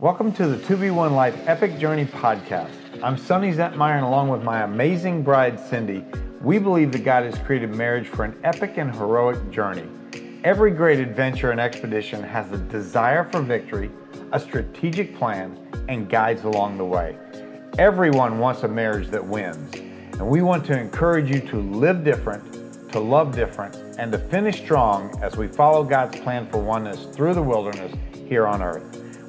Welcome to the 2B1 Life Epic Journey Podcast. I'm Sonny Zetmeyer, and along with my amazing bride, Cindy, we believe that God has created marriage for an epic and heroic journey. Every great adventure and expedition has a desire for victory, a strategic plan, and guides along the way. Everyone wants a marriage that wins, and we want to encourage you to live different, to love different, and to finish strong as we follow God's plan for oneness through the wilderness here on earth.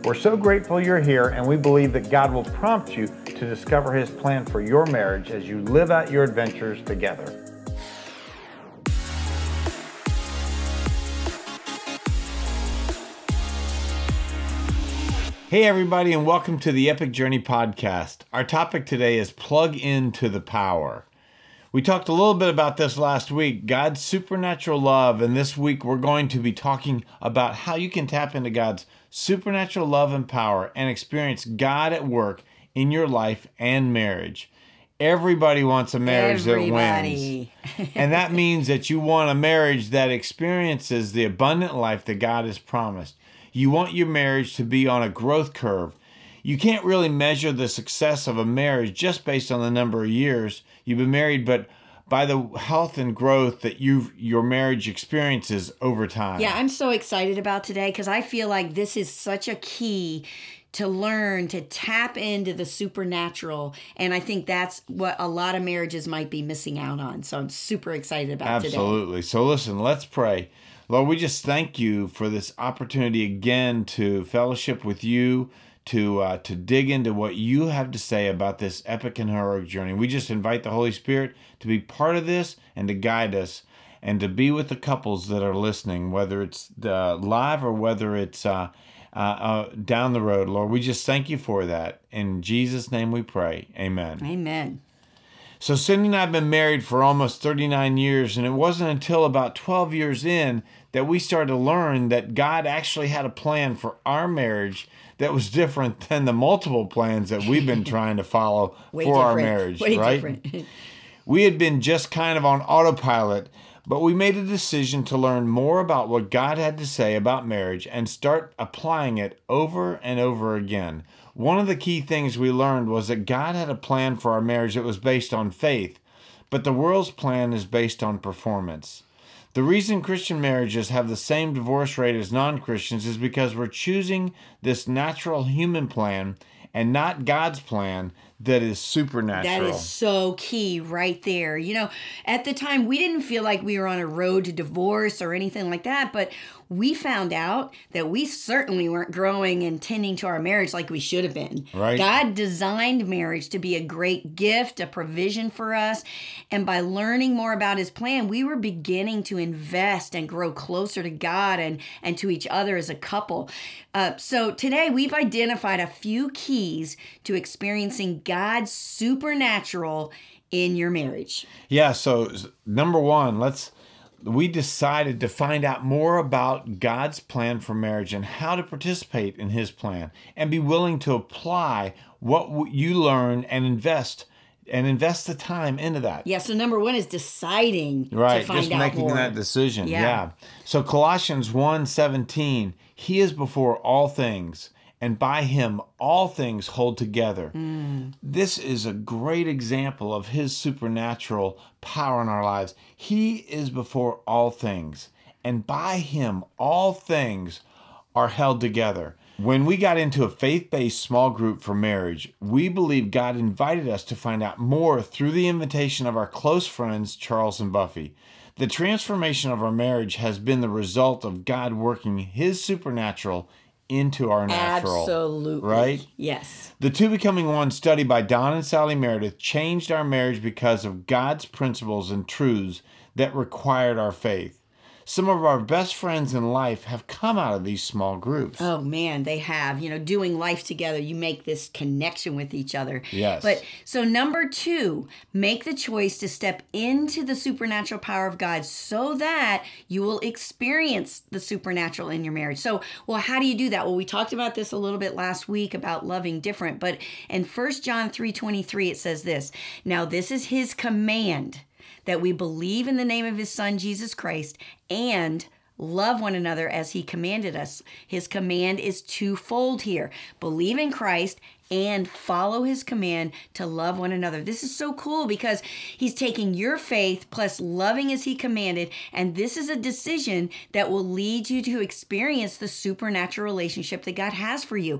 We're so grateful you're here, and we believe that God will prompt you to discover His plan for your marriage as you live out your adventures together. Hey everybody, and welcome to the Epic Journey Podcast. Our topic today is plug into the power. We talked a little bit about this last week, God's supernatural love, and this week we're going to be talking about how you can tap into God's supernatural love and power and experience God at work in your life and marriage. Everybody wants a marriage that wins. And that means that you want a marriage that experiences the abundant life that God has promised. You want your marriage to be on a growth curve. You can't really measure the success of a marriage just based on the number of years you've been married, but by the health and growth that your marriage experiences over time. Yeah, I'm so excited about today because I feel like this is such a key to learn to tap into the supernatural. And I think that's what a lot of marriages might be missing out on. So I'm super excited about today. Absolutely. So listen, let's pray. Lord, we just thank you for this opportunity again to fellowship with you, to dig into what you have to say about this epic and heroic journey. We just invite the Holy Spirit to be part of this and to guide us and to be with the couples that are listening, whether it's live or whether it's down the road. Lord, we just thank you for that. In Jesus' name we pray. Amen. Amen. So Cindy and I have been married for almost 39 years, and it wasn't until about 12 years in that we started to learn that God actually had a plan for our marriage that was different than the multiple plans that we've been trying to follow for our marriage, right? We had been just kind of on autopilot, but we made a decision to learn more about what God had to say about marriage and start applying it over and over again. One of the key things we learned was that God had a plan for our marriage that was based on faith, but the world's plan is based on performance. The reason Christian marriages have the same divorce rate as non-Christians is because we're choosing this natural human plan and not God's plan that is supernatural. That is so key right there. You know, at the time, we didn't feel like we were on a road to divorce or anything like that, but we found out that we certainly weren't growing and tending to our marriage like we should have been. Right. God designed marriage to be a great gift, a provision for us, and by learning more about His plan, we were beginning to invest and grow closer to God and to each other as a couple. So today, we've identified a few keys to experiencing God's supernatural in your marriage. Yeah, so number one, we decided to find out more about God's plan for marriage and how to participate in His plan and be willing to apply what you learn and invest the time into that. Yeah, so number one is deciding to find out more. Right, just making that decision, yeah. So Colossians 1:17, He is before all things, and by Him all things hold together. This is a great example of His supernatural power in our lives. He is before all things, and by Him all things are held together. When we got into a faith-based small group for marriage, we believe God invited us to find out more through the invitation of our close friends, Charles and Buffy. The transformation of our marriage has been the result of God working His supernatural into our natural. Absolutely. Right? Yes. The Two Becoming One study by Don and Sally Meredith changed our marriage because of God's principles and truths that required our faith. Some of our best friends in life have come out of these small groups. Oh man, they have. You know, doing life together, you make this connection with each other. Yes. But so number two, make the choice to step into the supernatural power of God so that you will experience the supernatural in your marriage. So, well, how do you do that? Well, we talked about this a little bit last week about loving different, but in 1 John 3:23, it says this, "Now this is His command, that we believe in the name of His Son, Jesus Christ, and Love one another as he commanded us. His command is twofold here. Believe in Christ and follow his command to love one another. This is so cool because he's taking your faith plus loving as he commanded, and this is a decision that will lead you to experience the supernatural relationship that God has for you.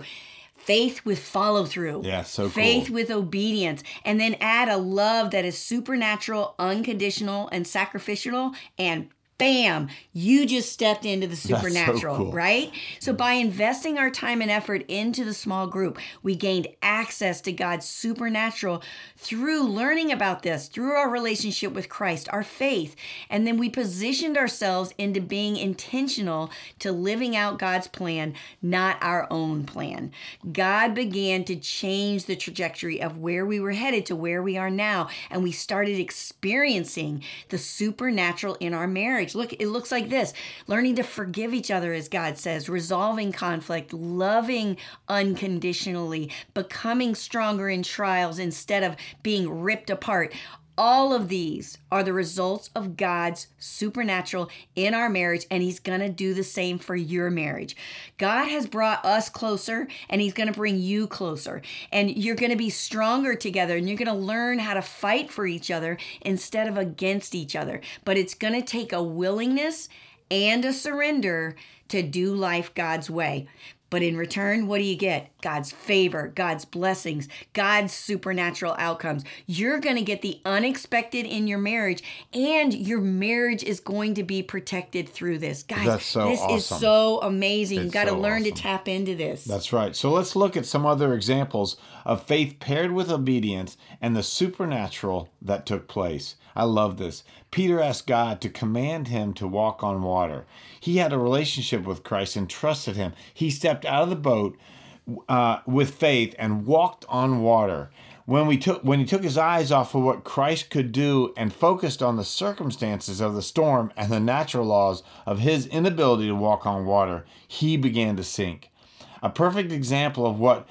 Faith with follow through. Yeah, so cool. Faith with obedience. And then add a love that is supernatural, unconditional, and sacrificial, and bam, you just stepped into the supernatural, so cool. Right? So by investing our time and effort into the small group, we gained access to God's supernatural through learning about this, through our relationship with Christ, our faith. And then we positioned ourselves into being intentional to living out God's plan, not our own plan. God began to change the trajectory of where we were headed to where we are now. And we started experiencing the supernatural in our marriage. Look, it looks like this. Learning to forgive each other, as God says, resolving conflict, loving unconditionally, becoming stronger in trials instead of being ripped apart. All of these are the results of God's supernatural in our marriage, and he's going to do the same for your marriage. God has brought us closer, and he's going to bring you closer, and you're going to be stronger together, and you're going to learn how to fight for each other instead of against each other. But it's going to take a willingness and a surrender to do life God's way. But in return, what do you get? God's favor, God's blessings, God's supernatural outcomes. You're going to get the unexpected in your marriage, and your marriage is going to be protected through this. Guys, that's so this awesome. Is so amazing. You've got to learn to tap into this. That's right. So let's look at some other examples of faith paired with obedience and the supernatural that took place. I love this. Peter asked God to command him to walk on water. He had a relationship with Christ and trusted him. He stepped out of the boat with faith and walked on water. When he took his eyes off of what Christ could do and focused on the circumstances of the storm and the natural laws of his inability to walk on water, he began to sink. A perfect example of what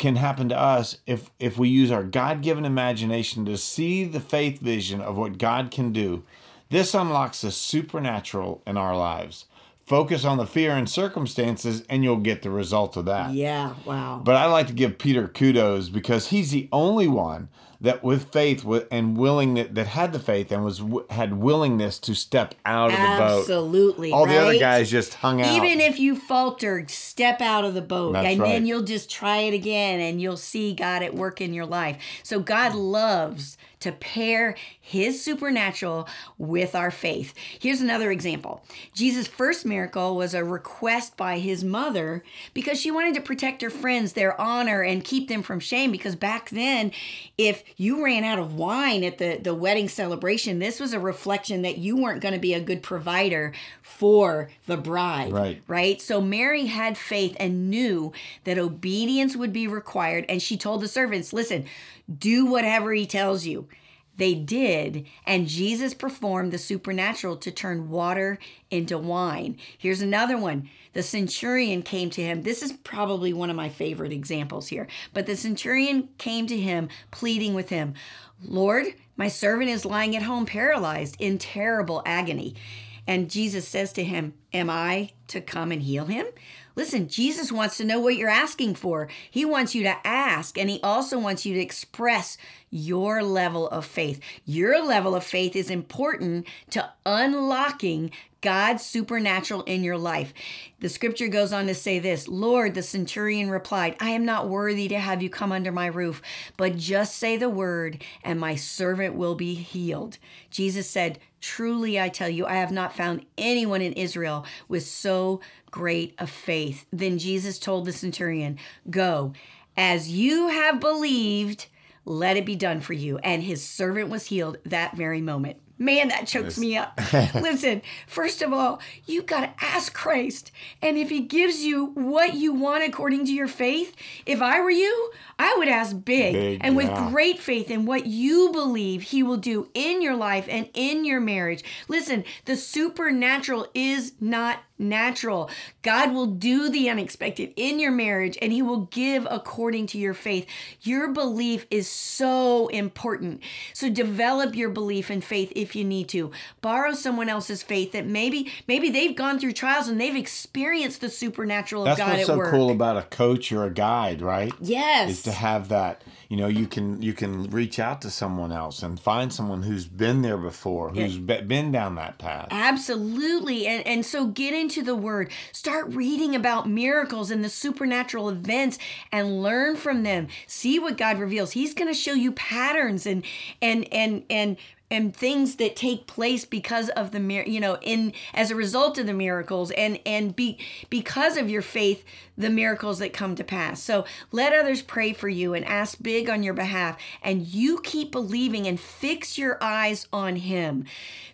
can happen to us if we use our God-given imagination to see the faith vision of what God can do. This unlocks the supernatural in our lives. Focus on the fear and circumstances, and you'll get the result of that. Yeah, wow. But I like to give Peter kudos because he's the only one that with faith and willingness, that had the faith and had willingness to step out of the boat. Absolutely, all right? The other guys just hung out. Even if you faltered, step out of the boat. That's and right. Then you'll just try it again, and you'll see God at work in your life. So God loves to pair his supernatural with our faith. Here's another example. Jesus' first miracle was a request by his mother because she wanted to protect her friends, their honor, and keep them from shame. Because back then, if you ran out of wine at the wedding celebration, this was a reflection that you weren't going to be a good provider for the bride, right? So Mary had faith and knew that obedience would be required. And she told the servants, listen, do whatever he tells you. They did, and Jesus performed the supernatural to turn water into wine. Here's another one. The centurion came to him. This is probably one of my favorite examples here. But the centurion came to him, pleading with him, Lord, my servant is lying at home paralyzed in terrible agony. And Jesus says to him, am I to come and heal him? Listen, Jesus wants to know what you're asking for. He wants you to ask, and he also wants you to express your level of faith. Your level of faith is important to unlocking God's supernatural in your life. The scripture goes on to say this, Lord, the centurion replied, I am not worthy to have you come under my roof, but just say the word, and my servant will be healed. Jesus said, truly I tell you, I have not found anyone in Israel with so great a faith. Then Jesus told the centurion, go, as you have believed, let it be done for you. And his servant was healed that very moment. Man, that chokes me up. Listen, first of all, you got to ask Christ. And if he gives you what you want according to your faith, if I were you, I would ask big and with great faith in what you believe he will do in your life and in your marriage. Listen, the supernatural is not natural. God will do the unexpected in your marriage, and He will give according to your faith. Your belief is so important. So develop your belief and faith if you need to. Borrow someone else's faith that maybe they've gone through trials and they've experienced the supernatural of God at work. That's what's so cool about a coach or a guide, right? Yes. Is to have that, you know, you can reach out to someone else and find someone who's been there before, who's been down that path. Absolutely. And so get into the Word. Start reading about miracles and the supernatural events and learn from them. See what God reveals. He's going to show you patterns and things that take place because of the as a result of the miracles and because of your faith, the miracles that come to pass. So let others pray for you and ask big on your behalf, and you keep believing and fix your eyes on Him.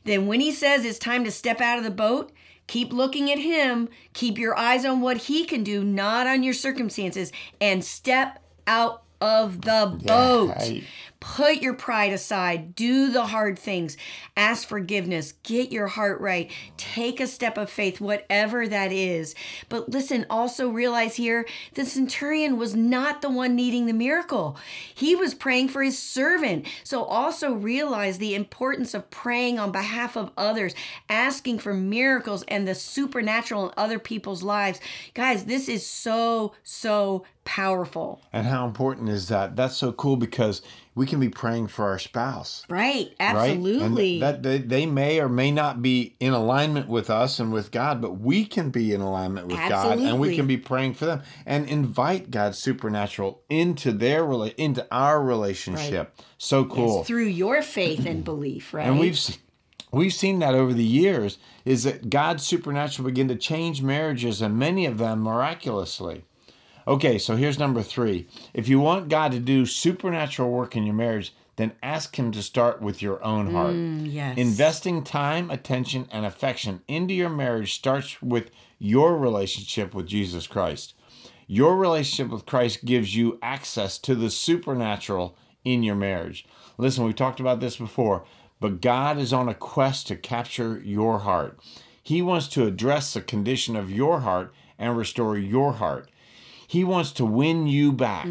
Then when He says it's time to step out of the boat, keep looking at Him, keep your eyes on what He can do, not on your circumstances, and step out of the boat. Yeah, put your pride aside. Do the hard things. Ask forgiveness. Get your heart right. Take a step of faith, whatever that is. But listen, also realize here, the centurion was not the one needing the miracle. He was praying for his servant. So also realize the importance of praying on behalf of others, asking for miracles and the supernatural in other people's lives. Guys, this is so, so powerful. And how important is that? That's so cool, because we can be praying for our spouse. Right, absolutely. Right? And that they may or may not be in alignment with us and with God, but we can be in alignment with God, and we can be praying for them and invite God's supernatural into our relationship. Right. So cool. It's through your faith and belief, right? And we've seen that over the years, is that God's supernatural begin to change marriages, and many of them miraculously. Okay, so here's number 3. If you want God to do supernatural work in your marriage, then ask Him to start with your own heart. Yes. Investing time, attention, and affection into your marriage starts with your relationship with Jesus Christ. Your relationship with Christ gives you access to the supernatural in your marriage. Listen, we've talked about this before, but God is on a quest to capture your heart. He wants to address the condition of your heart and restore your heart. He wants to win you back.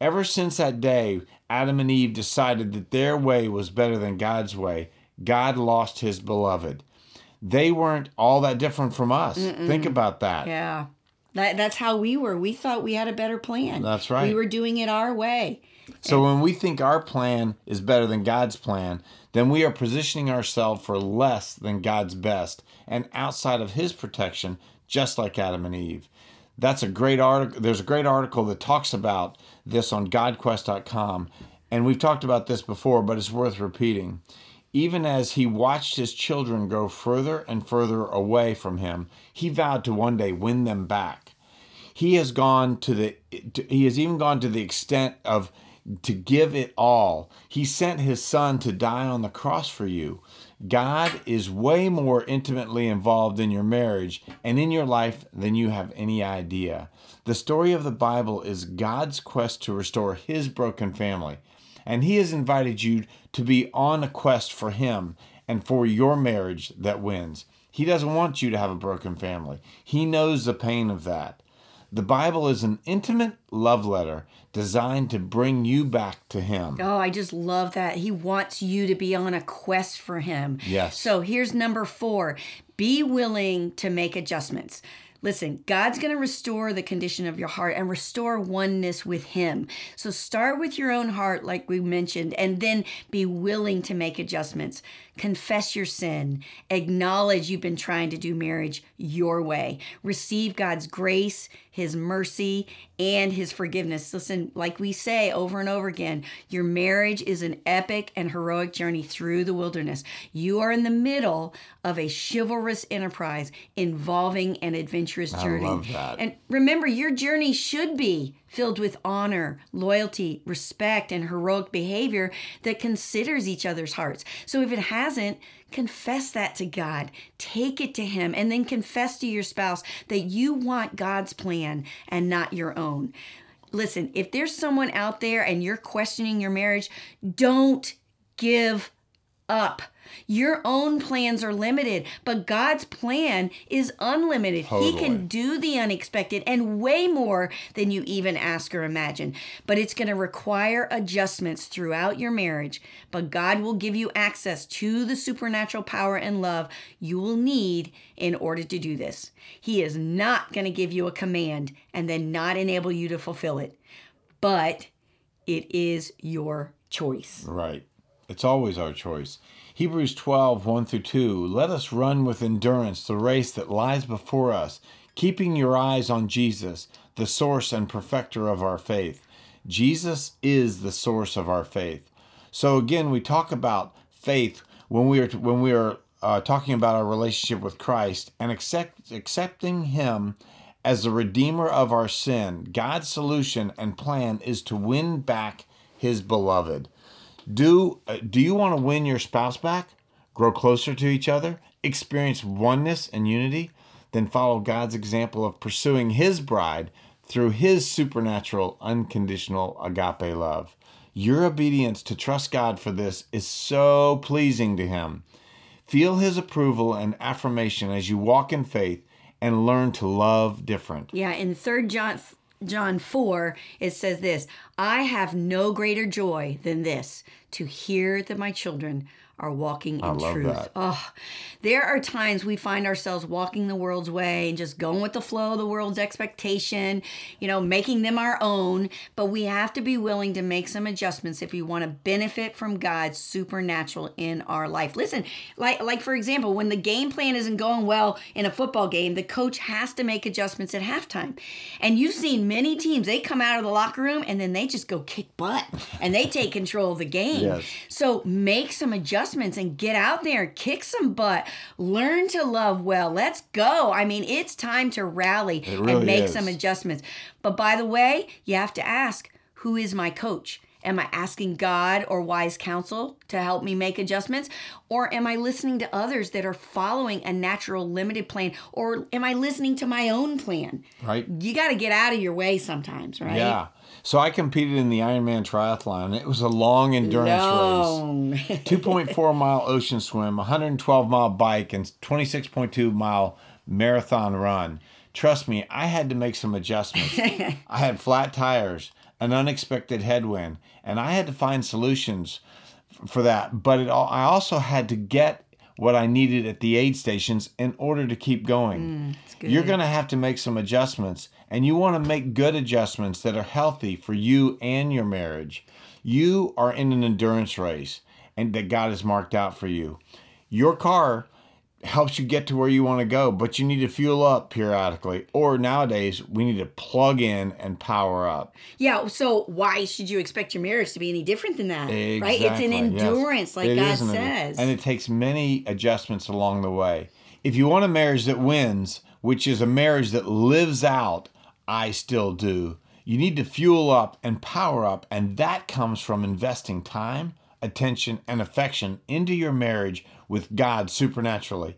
Ever since that day, Adam and Eve decided that their way was better than God's way, God lost His beloved. They weren't all that different from us. Think about that. Yeah. That's how we were. We thought we had a better plan. That's right. We were doing it our way. So when we think our plan is better than God's plan, then we are positioning ourselves for less than God's best and outside of His protection, just like Adam and Eve. That's a great article. There's a great article that talks about this on GodQuest.com. And we've talked about this before, but it's worth repeating. Even as he watched his children grow further and further away from him, he vowed to one day win them back. He has even gone to the extent of to give it all. He sent his son to die on the cross for you. God is way more intimately involved in your marriage and in your life than you have any idea. The story of the Bible is God's quest to restore His broken family, and He has invited you to be on a quest for Him and for your marriage that wins. He doesn't want you to have a broken family. He knows the pain of that. The Bible is an intimate love letter designed to bring you back to Him. Oh, I just love that. He wants you to be on a quest for Him. Yes. So here's number 4. Be willing to make adjustments. Listen, God's going to restore the condition of your heart and restore oneness with Him. So start with your own heart, like we mentioned, and then be willing to make adjustments. Confess your sin. Acknowledge you've been trying to do marriage your way. Receive God's grace, His mercy, and His forgiveness. Listen, like we say over and over again, your marriage is an epic and heroic journey through the wilderness. You are in the middle of a chivalrous enterprise involving an adventurous journey. I love that. And remember, your journey should be filled with honor, loyalty, respect, and heroic behavior that considers each other's hearts. So if it hasn't, confess that to God. Take it to Him, and then confess to your spouse that you want God's plan and not your own. Listen, if there's someone out there and you're questioning your marriage, don't give up. Your own plans are limited, but God's plan is unlimited. Totally. He can do the unexpected and way more than you even ask or imagine. But it's going to require adjustments throughout your marriage. But God will give you access to the supernatural power and love you will need in order to do this. He is not going to give you a command and then not enable you to fulfill it. But it is your choice. Right. It's always our choice. Hebrews 12, 1-2, let us run with endurance the race that lies before us, keeping your eyes on Jesus, the source and perfecter of our faith. Jesus is the source of our faith. So again, we talk about faith when we are talking about our relationship with Christ and accepting Him as the Redeemer of our sin. God's solution and plan is to win back His beloved. Do you want to win your spouse back, grow closer to each other, experience oneness and unity? Then follow God's example of pursuing His bride through His supernatural, unconditional agape love. Your obedience to trust God for this is so pleasing to Him. Feel His approval and affirmation as you walk in faith and learn to love different. Yeah, in 3 John 4, it says this, I have no greater joy than this, to hear that my children are walking in truth. That. Oh, there are times we find ourselves walking the world's way and just going with the flow of the world's expectation, making them our own. But we have to be willing to make some adjustments if we want to benefit from God's supernatural in our life. Listen, like for example, when the game plan isn't going well in a football game, the coach has to make adjustments at halftime. And you've seen many teams, they come out of the locker room and then they just go kick butt and they take control of the game. Yes. So make some adjustments. And get out there, kick some butt, learn to love well. Let's go. I mean, it's time to rally and make some adjustments. But by the way, you have to ask, who is my coach? Am I asking God or wise counsel to help me make adjustments? Or am I listening to others that are following a natural limited plan? Or am I listening to my own plan? Right. You got to get out of your way sometimes, right? Yeah. So I competed in the Ironman Triathlon. It was a long endurance race. 2.4-mile ocean swim, 112-mile bike, and 26.2-mile marathon run. Trust me, I had to make some adjustments. I had flat tires, an unexpected headwind, and I had to find solutions for that. But I also had to get what I needed at the aid stations in order to keep going. You're going to have to make some adjustments, and you want to make good adjustments that are healthy for you and your marriage. You are in an endurance race and that God has marked out for you. Your car helps you get to where you want to go, but you need to fuel up periodically. Or nowadays, we need to plug in and power up. Yeah, so why should you expect your marriage to be any different than that? Exactly, right? It's an endurance, yes. Like it God says. And it takes many adjustments along the way. If you want a marriage that wins, which is a marriage that lives out, I still do, you need to fuel up and power up, and that comes from investing time, attention, and affection into your marriage with God supernaturally.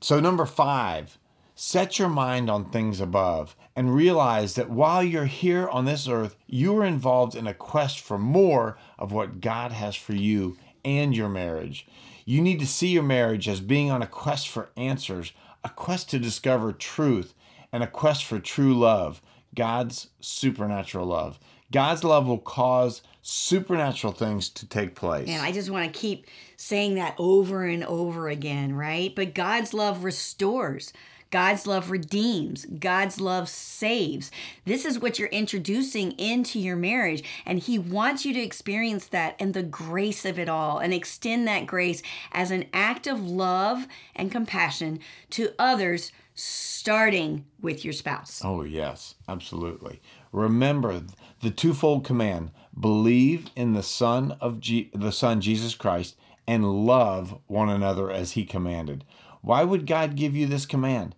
So 5, set your mind on things above and realize that while you're here on this earth, you are involved in a quest for more of what God has for you and your marriage. You need to see your marriage as being on a quest for answers, a quest to discover truth, and a quest for true love, God's supernatural love. God's love will cause supernatural things to take place. And I just want to keep saying that over and over again, right? But God's love restores. God's love redeems. God's love saves. This is what you're introducing into your marriage. And He wants you to experience that and the grace of it all and extend that grace as an act of love and compassion to others, starting with your spouse. Oh, yes, absolutely. Remember the twofold command, believe in the Son, Jesus Christ, and love one another as He commanded. Why would God give you this command?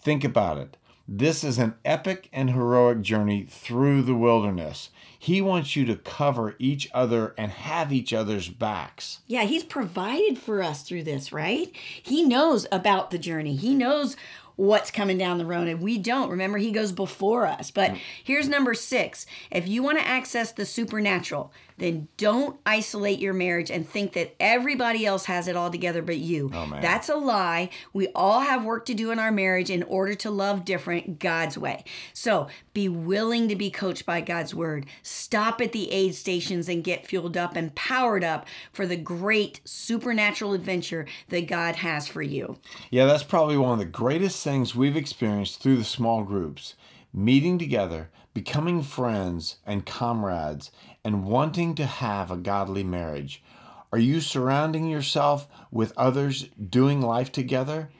Think about it. This is an epic and heroic journey through the wilderness. He wants you to cover each other and have each other's backs. Yeah, He's provided for us through this, right? He knows about the journey. He knows what's coming down the road. And we don't. Remember, he goes before us. But here's number 6. If you want to access the supernatural, then don't isolate your marriage and think that everybody else has it all together but you. Oh, man. That's a lie. We all have work to do in our marriage in order to love different God's way. So be willing to be coached by God's word. Stop at the aid stations and get fueled up and powered up for the great supernatural adventure that God has for you. Yeah, that's probably one of the greatest things we've experienced through the small groups. Meeting together, becoming friends and comrades, and wanting to have a godly marriage. Are you surrounding yourself with others doing life together?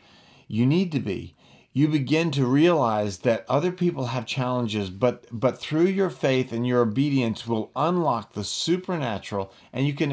You need to be. You begin to realize that other people have challenges, but through your faith and your obedience will unlock the supernatural, and you can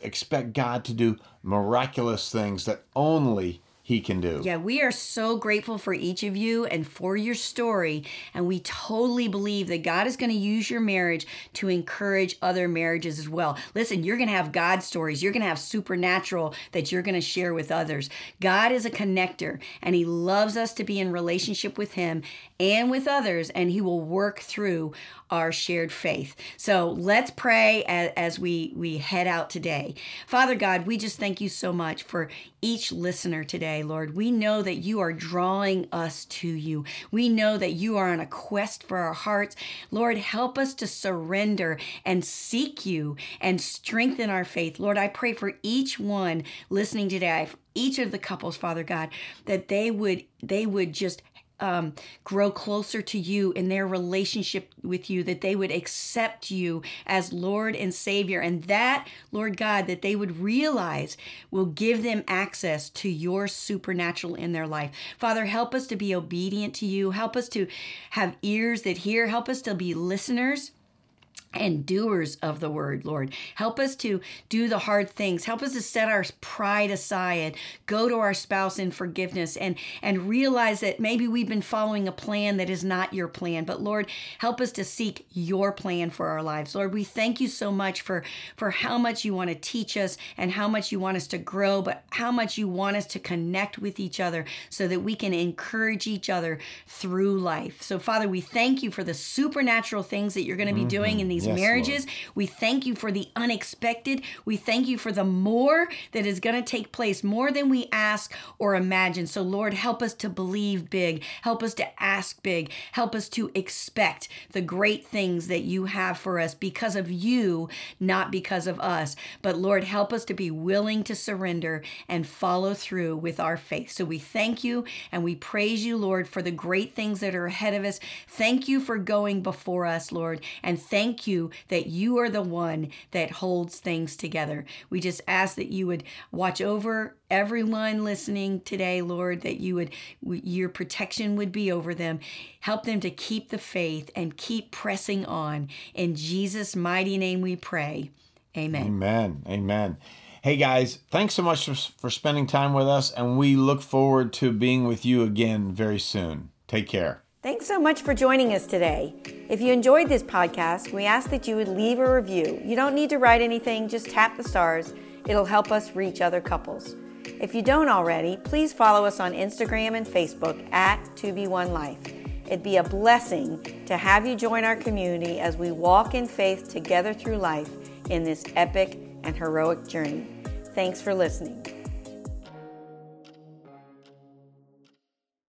expect God to do miraculous things that only He can do. Yeah, we are so grateful for each of you and for your story. And we totally believe that God is going to use your marriage to encourage other marriages as well. Listen, you're going to have God stories. You're going to have supernatural that you're going to share with others. God is a connector, and He loves us to be in relationship with Him and with others, and He will work through our shared faith. So let's pray as we head out today. Father God, we just thank You so much for each listener today. Lord, we know that You are drawing us to You. We know that You are on a quest for our hearts. Lord, help us to surrender and seek You and strengthen our faith. Lord, I pray for each one listening today, for each of the couples, Father God, that they would just grow closer to You in their relationship with You, that they would accept You as Lord and Savior. And that, Lord God, that they would realize will give them access to Your supernatural in their life. Father, help us to be obedient to You. Help us to have ears that hear. Help us to be listeners and doers of the word, Lord. Help us to do the hard things. Help us to set our pride aside and go to our spouse in forgiveness and realize that maybe we've been following a plan that is not Your plan. But Lord, help us to seek Your plan for our lives. Lord, we thank You so much for how much You want to teach us and how much You want us to grow, but how much You want us to connect with each other so that we can encourage each other through life. So Father, we thank You for the supernatural things that You're going to be doing in these marriages. Lord, we thank You for the unexpected. We thank You for the more that is going to take place, more than we ask or imagine. So Lord, help us to believe big. Help us to ask big. Help us to expect the great things that You have for us because of You, not because of us. But Lord, help us to be willing to surrender and follow through with our faith. So we thank You and we praise You, Lord, for the great things that are ahead of us. Thank You for going before us, Lord, and thank You that You are the one that holds things together. We just ask that You would watch over everyone listening today, Lord, that You would, Your protection would be over them. Help them to keep the faith and keep pressing on. In Jesus' mighty name we pray. Amen. Amen. Amen. Hey guys, thanks so much for spending time with us, and we look forward to being with you again very soon. Take care. Thanks so much for joining us today. If you enjoyed this podcast, we ask that you would leave a review. You don't need to write anything, just tap the stars. It'll help us reach other couples. If you don't already, please follow us on Instagram and Facebook at 2B1Life. It'd be a blessing to have you join our community as we walk in faith together through life in this epic and heroic journey. Thanks for listening.